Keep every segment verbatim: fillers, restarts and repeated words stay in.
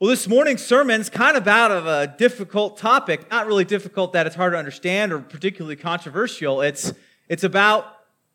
Well, this morning's sermon's kind of out of a difficult topic. Not really difficult that it's hard to understand or particularly controversial. It's it's about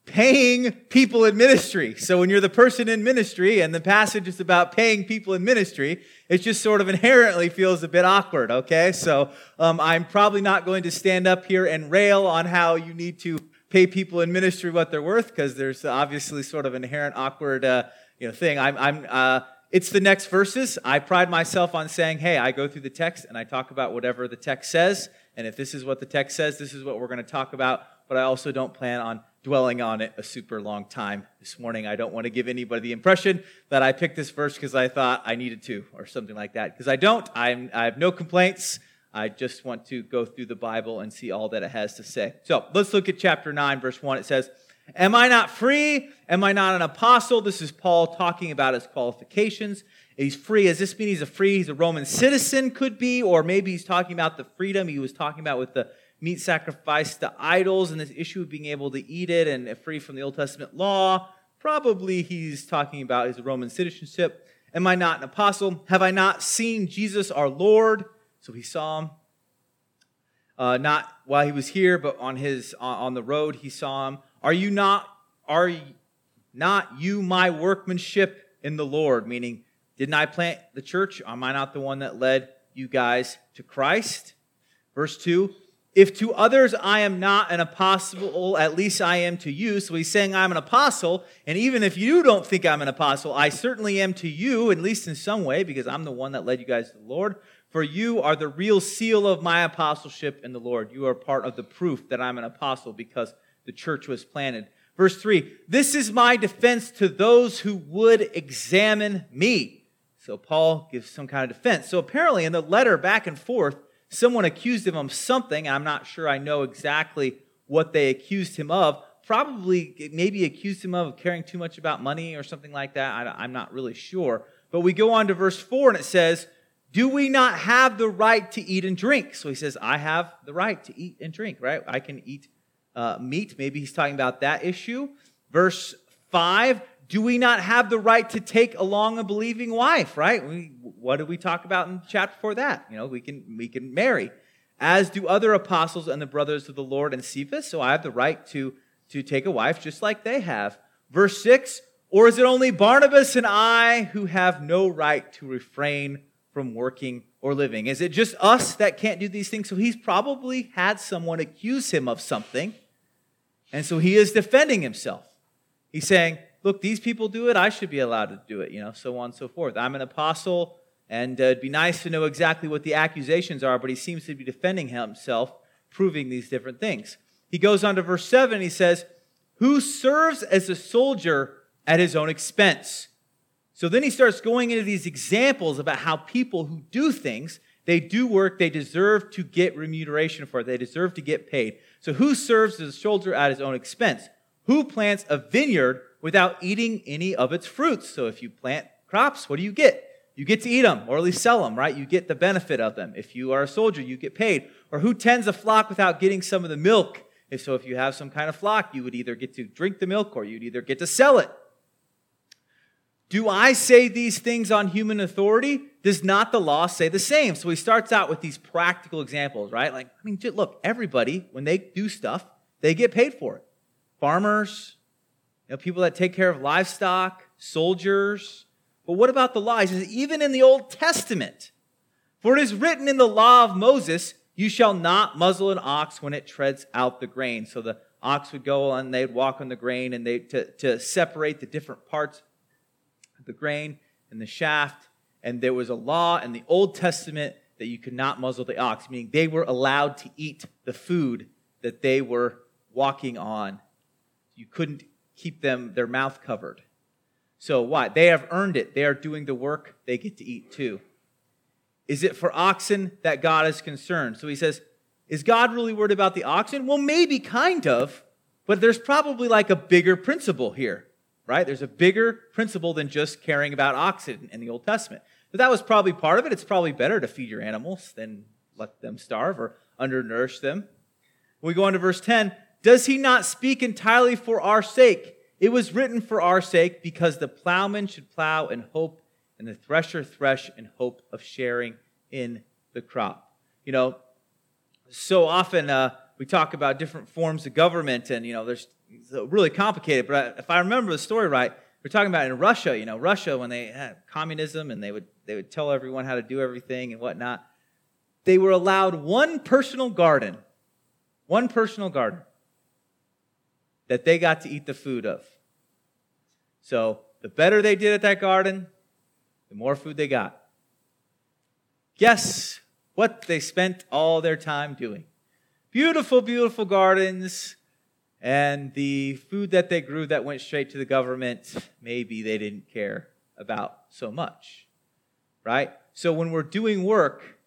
paying people in ministry. So when you're the person in ministry and the passage is about paying people in ministry, it just sort of inherently feels a bit awkward, okay? So um, I'm probably not going to stand up here and rail on how you need to pay people in ministry what they're worth, because there's obviously sort of an inherent awkward uh, you know, thing. I'm... I'm uh, It's the next verses. I pride myself on saying, hey, I go through the text and I talk about whatever the text says. And if this is what the text says, this is what we're going to talk about. But I also don't plan on dwelling on it a super long time this morning. I don't want to give anybody the impression that I picked this verse because I thought I needed to or something like that. Because I don't. I'm, I have no complaints. I just want to go through the Bible and see all that it has to say. So let's look at chapter nine, verse one. It says, "Am I not free? Am I not an apostle?" This is Paul talking about his qualifications. He's free. Does this mean he's a free? He's a Roman citizen, could be, or maybe he's talking about the freedom he was talking about with the meat sacrificed to idols and this issue of being able to eat it and free from the Old Testament law. Probably he's talking about his Roman citizenship. "Am I not an apostle? Have I not seen Jesus our Lord?" So he saw him. Uh, not while he was here, but on his uh, on the road he saw him. Are you not, are not you my workmanship in the Lord? Meaning, didn't I plant the church? Am I not the one that led you guys to Christ? Verse two, "If to others I am not an apostle, at least I am to you." So he's saying, I'm an apostle, and even if you don't think I'm an apostle, I certainly am to you, at least in some way, because I'm the one that led you guys to the Lord. "For you are the real seal of my apostleship in the Lord." You are part of the proof that I'm an apostle because the church was planted. Verse three, "This is my defense to those who would examine me." So Paul gives some kind of defense. So apparently in the letter back and forth, someone accused him of something. I'm not sure I know exactly what they accused him of. Probably maybe accused him of caring too much about money or something like that. I, I'm not really sure. But we go on to verse four and it says, "Do we not have the right to eat and drink?" So he says, I have the right to eat and drink, right? I can eat Uh, meat. Maybe he's talking about that issue. Verse five, "Do we not have the right to take along a believing wife?" Right? We, what did we talk about in chapter before that? You know, we can we can marry, "as do other apostles and the brothers of the Lord and Cephas." So I have the right to to take a wife just like they have. Verse six, "Or is it only Barnabas and I who have no right to refrain from working or living?" Is it just us that can't do these things? So he's probably had someone accuse him of something. And so he is defending himself. He's saying, look, these people do it. I should be allowed to do it, you know, so on and so forth. I'm an apostle, and uh, it'd be nice to know exactly what the accusations are, but he seems to be defending himself, proving these different things. He goes on to verse seven. He says, "Who serves as a soldier at his own expense?" So then he starts going into these examples about how people who do things, they do work, they deserve to get remuneration for it. They deserve to get paid. So who serves as a soldier at his own expense? Who plants a vineyard without eating any of its fruits? So if you plant crops, what do you get? You get to eat them, or at least sell them, right? You get the benefit of them. If you are a soldier, you get paid. Or who tends a flock without getting some of the milk? If so, if you have some kind of flock, you would either get to drink the milk or you'd either get to sell it. "Do I say these things on human authority? Does not the law say the same?" So he starts out with these practical examples, right? Like, I mean, look, everybody, when they do stuff, they get paid for it. Farmers, you know, people that take care of livestock, soldiers. But what about the law? He says, even in the Old Testament, "For it is written in the law of Moses, you shall not muzzle an ox when it treads out the grain." So the ox would go and they'd walk on the grain and they to, to separate the different parts, the grain and the shaft, and there was a law in the Old Testament that you could not muzzle the ox, meaning they were allowed to eat the food that they were walking on. You couldn't keep them, their mouth covered. So why? They have earned it. They are doing the work. They get to eat too. "Is it for oxen that God is concerned?" So he says, is God really worried about the oxen? Well, maybe kind of, but there's probably like a bigger principle here. Right? There's a bigger principle than just caring about oxen in the Old Testament. But that was probably part of it. It's probably better to feed your animals than let them starve or undernourish them. We go on to verse ten. "Does he not speak entirely for our sake? It was written for our sake because the plowman should plow and hope and the thresher thresh in hope of sharing in the crop. You know, so often uh, we talk about different forms of government, and, you know, there's it's really complicated, but if I remember the story right, we're talking about in Russia, you know, Russia, when they had communism and they would they would tell everyone how to do everything and whatnot, they were allowed one personal garden, one personal garden that they got to eat the food of. So the better they did at that garden, the more food they got. Guess what they spent all their time doing? Beautiful, beautiful gardens. And the food that they grew that went straight to the government, maybe they didn't care about so much, right? So when we're doing work,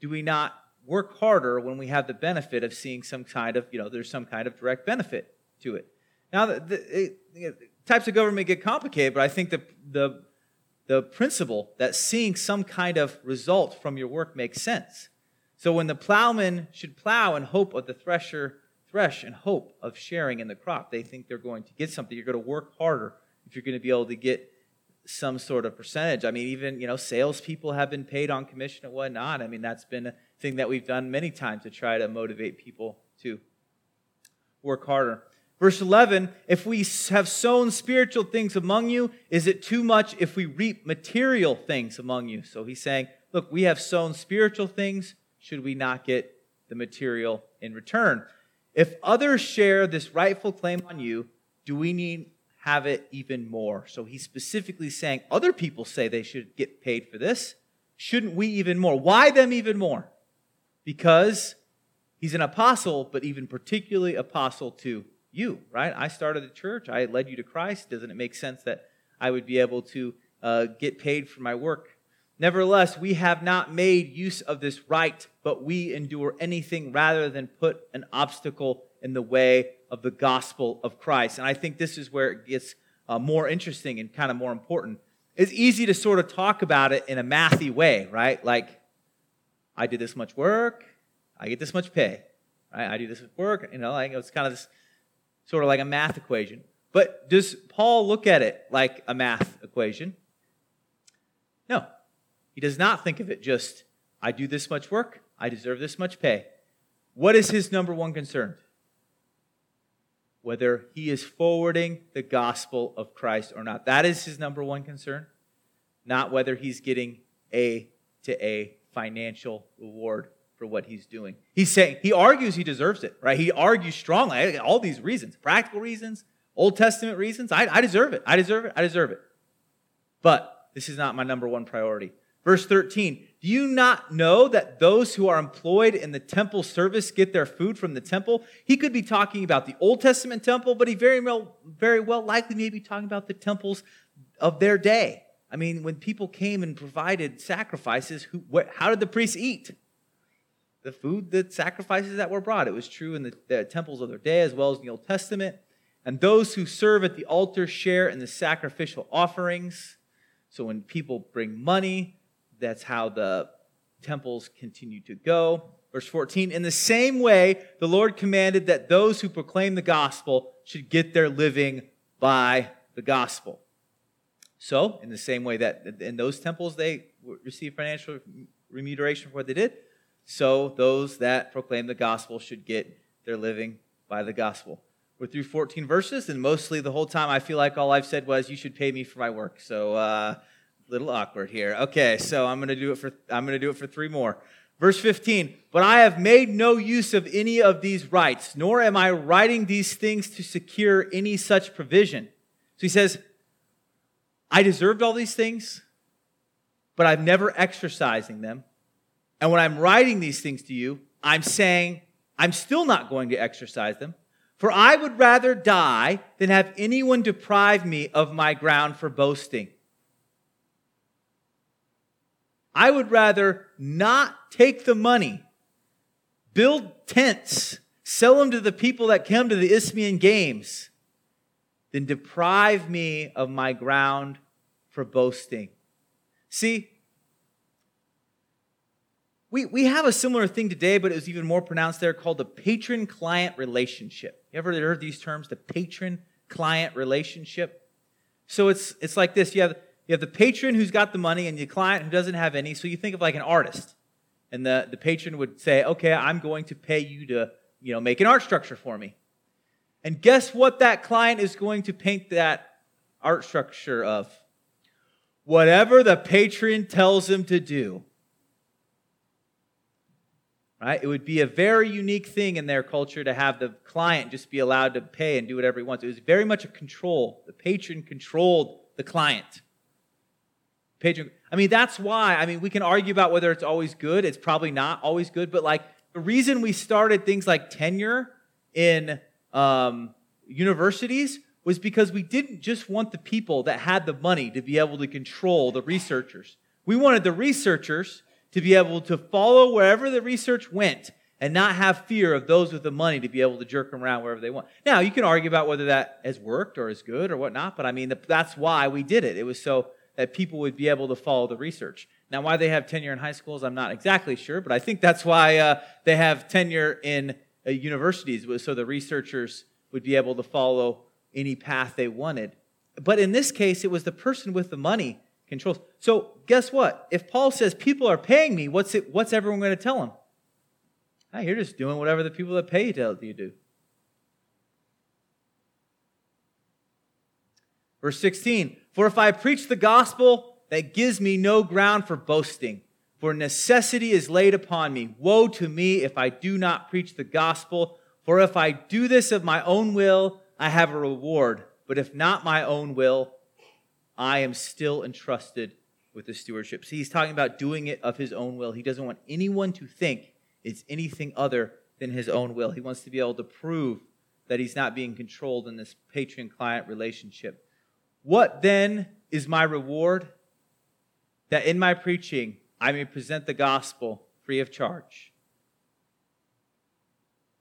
do we not work harder when we have the benefit of seeing some kind of, you know, there's some kind of direct benefit to it? Now, the, the, the types of government get complicated, but I think the, the, the principle that seeing some kind of result from your work makes sense. So when the plowman should plow in hope of the thresher fresh and hope of sharing in the crop. They think they're going to get something. You're going to work harder if you're going to be able to get some sort of percentage. I mean, even, you know, salespeople have been paid on commission and whatnot. I mean, that's been a thing that we've done many times to try to motivate people to work harder. Verse eleven, if we have sown spiritual things among you, is it too much if we reap material things among you? So he's saying, look, we have sown spiritual things. Should we not get the material in return? If others share this rightful claim on you, do we need have it even more? So he's specifically saying other people say they should get paid for this. Shouldn't we even more? Why them even more? Because he's an apostle, but even particularly apostle to you, right? I started the church. I led you to Christ. Doesn't it make sense that I would be able to uh, get paid for my work? Nevertheless, we have not made use of this right, but we endure anything rather than put an obstacle in the way of the gospel of Christ. And I think this is where it gets uh, more interesting and kind of more important. It's easy to sort of talk about it in a mathy way, right? Like, I did this much work, I get this much pay, right? I do this work, you know, like it's kind of this sort of like a math equation. But does Paul look at it like a math equation? No. He does not think of it just, I do this much work, I deserve this much pay. What is his number one concern? Whether he is forwarding the gospel of Christ or not. That is his number one concern, not whether he's getting A to A financial reward for what he's doing. He's saying, he argues he deserves it, right? He argues strongly, all these reasons, practical reasons, Old Testament reasons. I, I deserve it, I deserve it, I deserve it. But this is not my number one priority. Verse thirteen, do you not know that those who are employed in the temple service get their food from the temple? He could be talking about the Old Testament temple, but he very well, very well likely may be talking about the temples of their day. I mean, when people came and provided sacrifices, who, what, how did the priests eat? The food, the sacrifices that were brought. It was true in the, the temples of their day as well as in the Old Testament. And those who serve at the altar share in the sacrificial offerings. So when people bring money, that's how the temples continue to go. Verse fourteen, in the same way, the Lord commanded that those who proclaim the gospel should get their living by the gospel. So, in the same way that in those temples they received financial remuneration for what they did, so those that proclaim the gospel should get their living by the gospel. We're through fourteen verses, and mostly the whole time I feel like all I've said was, you should pay me for my work. So, uh... little awkward here. Okay, so I'm going to do it for I'm going to do it for three more. Verse fifteen, but I have made no use of any of these rights, nor am I writing these things to secure any such provision. So he says, I deserved all these things, but I'm never exercising them. And when I'm writing these things to you, I'm saying I'm still not going to exercise them. For I would rather die than have anyone deprive me of my ground for boasting. I would rather not take the money, build tents, sell them to the people that come to the Isthmian Games, than deprive me of my ground for boasting. See, we, we have a similar thing today, but it was even more pronounced there, called the patron-client relationship. You ever heard these terms, the patron-client relationship? So it's it's like this. You have You have the patron who's got the money and the client who doesn't have any. So you think of like an artist. And the, the patron would say, okay, I'm going to pay you to, you know, make an art structure for me. And guess what that client is going to paint that art structure of? Whatever the patron tells him to do. Right? It would be a very unique thing in their culture to have the client just be allowed to pay and do whatever he wants. It was very much a control. The patron controlled the client. Patron, I mean, that's why, I mean, we can argue about whether it's always good. It's probably not always good. But like the reason we started things like tenure in um, universities was because we didn't just want the people that had the money to be able to control the researchers. We wanted the researchers to be able to follow wherever the research went and not have fear of those with the money to be able to jerk them around wherever they want. Now, you can argue about whether that has worked or is good or whatnot, but I mean, that's why we did it. It was so that people would be able to follow the research. Now, why they have tenure in high schools, I'm not exactly sure, but I think that's why uh, they have tenure in uh, universities, so the researchers would be able to follow any path they wanted. But in this case, it was the person with the money controls. So guess what? If Paul says people are paying me, what's it? What's everyone going to tell him? Hey, you're just doing whatever the people that pay you tell you do. Verse sixteen, for if I preach the gospel, that gives me no ground for boasting, for necessity is laid upon me. Woe to me if I do not preach the gospel, for if I do this of my own will, I have a reward. But if not my own will, I am still entrusted with the stewardship. See, he's talking about doing it of his own will. He doesn't want anyone to think it's anything other than his own will. He wants to be able to prove that he's not being controlled in this patron-client relationship. What then is my reward? That in my preaching, I may present the gospel free of charge,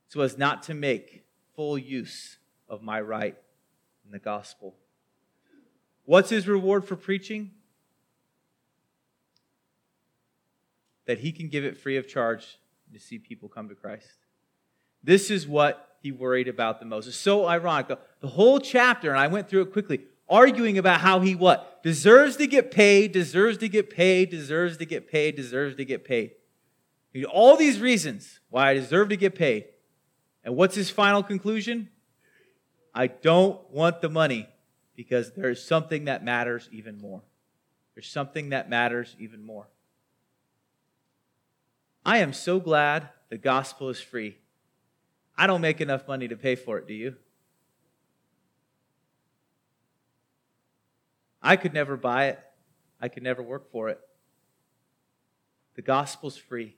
so as not to make full use of my right in the gospel. What's his reward for preaching? That he can give it free of charge to see people come to Christ. This is what he worried about the most. It's so ironic. The, the whole chapter, and I went through it quickly, arguing about how he what? Deserves to get paid, deserves to get paid, deserves to get paid, deserves to get paid. All these reasons why I deserve to get paid. And what's his final conclusion? I don't want the money, because there is something that matters even more. There's something that matters even more. I am so glad the gospel is free. I don't make enough money to pay for it, do you? I could never buy it. I could never work for it. The gospel's free.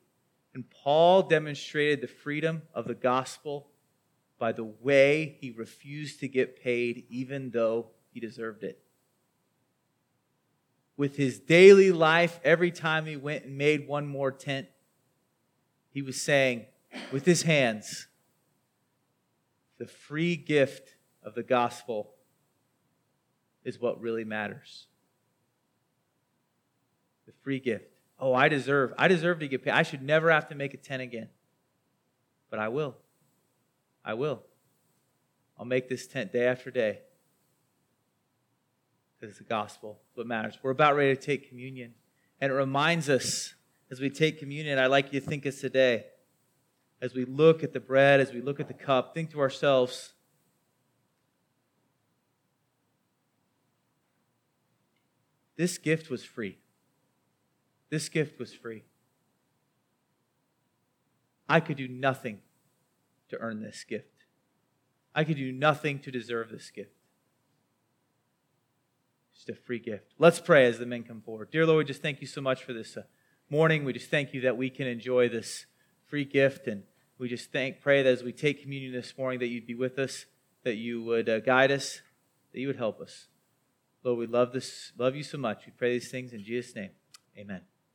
And Paul demonstrated the freedom of the gospel by the way he refused to get paid even though he deserved it. With his daily life, every time he went and made one more tent, he was saying with his hands, the free gift of the gospel is what really matters. The free gift. Oh, I deserve, I deserve to get paid. I should never have to make a tent again. But I will. I will. I'll make this tent day after day. This is the gospel. It's what matters. We're about ready to take communion. And it reminds us, as we take communion, I'd like you to think of today. As we look at the bread, as we look at the cup, think to ourselves, this gift was free. This gift was free. I could do nothing to earn this gift. I could do nothing to deserve this gift. Just a free gift. Let's pray as the men come forward. Dear Lord, we just thank you so much for this uh, morning. We just thank you that we can enjoy this free gift, and we just thank, pray that as we take communion this morning that you'd be with us, that you would uh, guide us, that you would help us. Lord, we love this, love you so much. We pray these things in Jesus' name. Amen.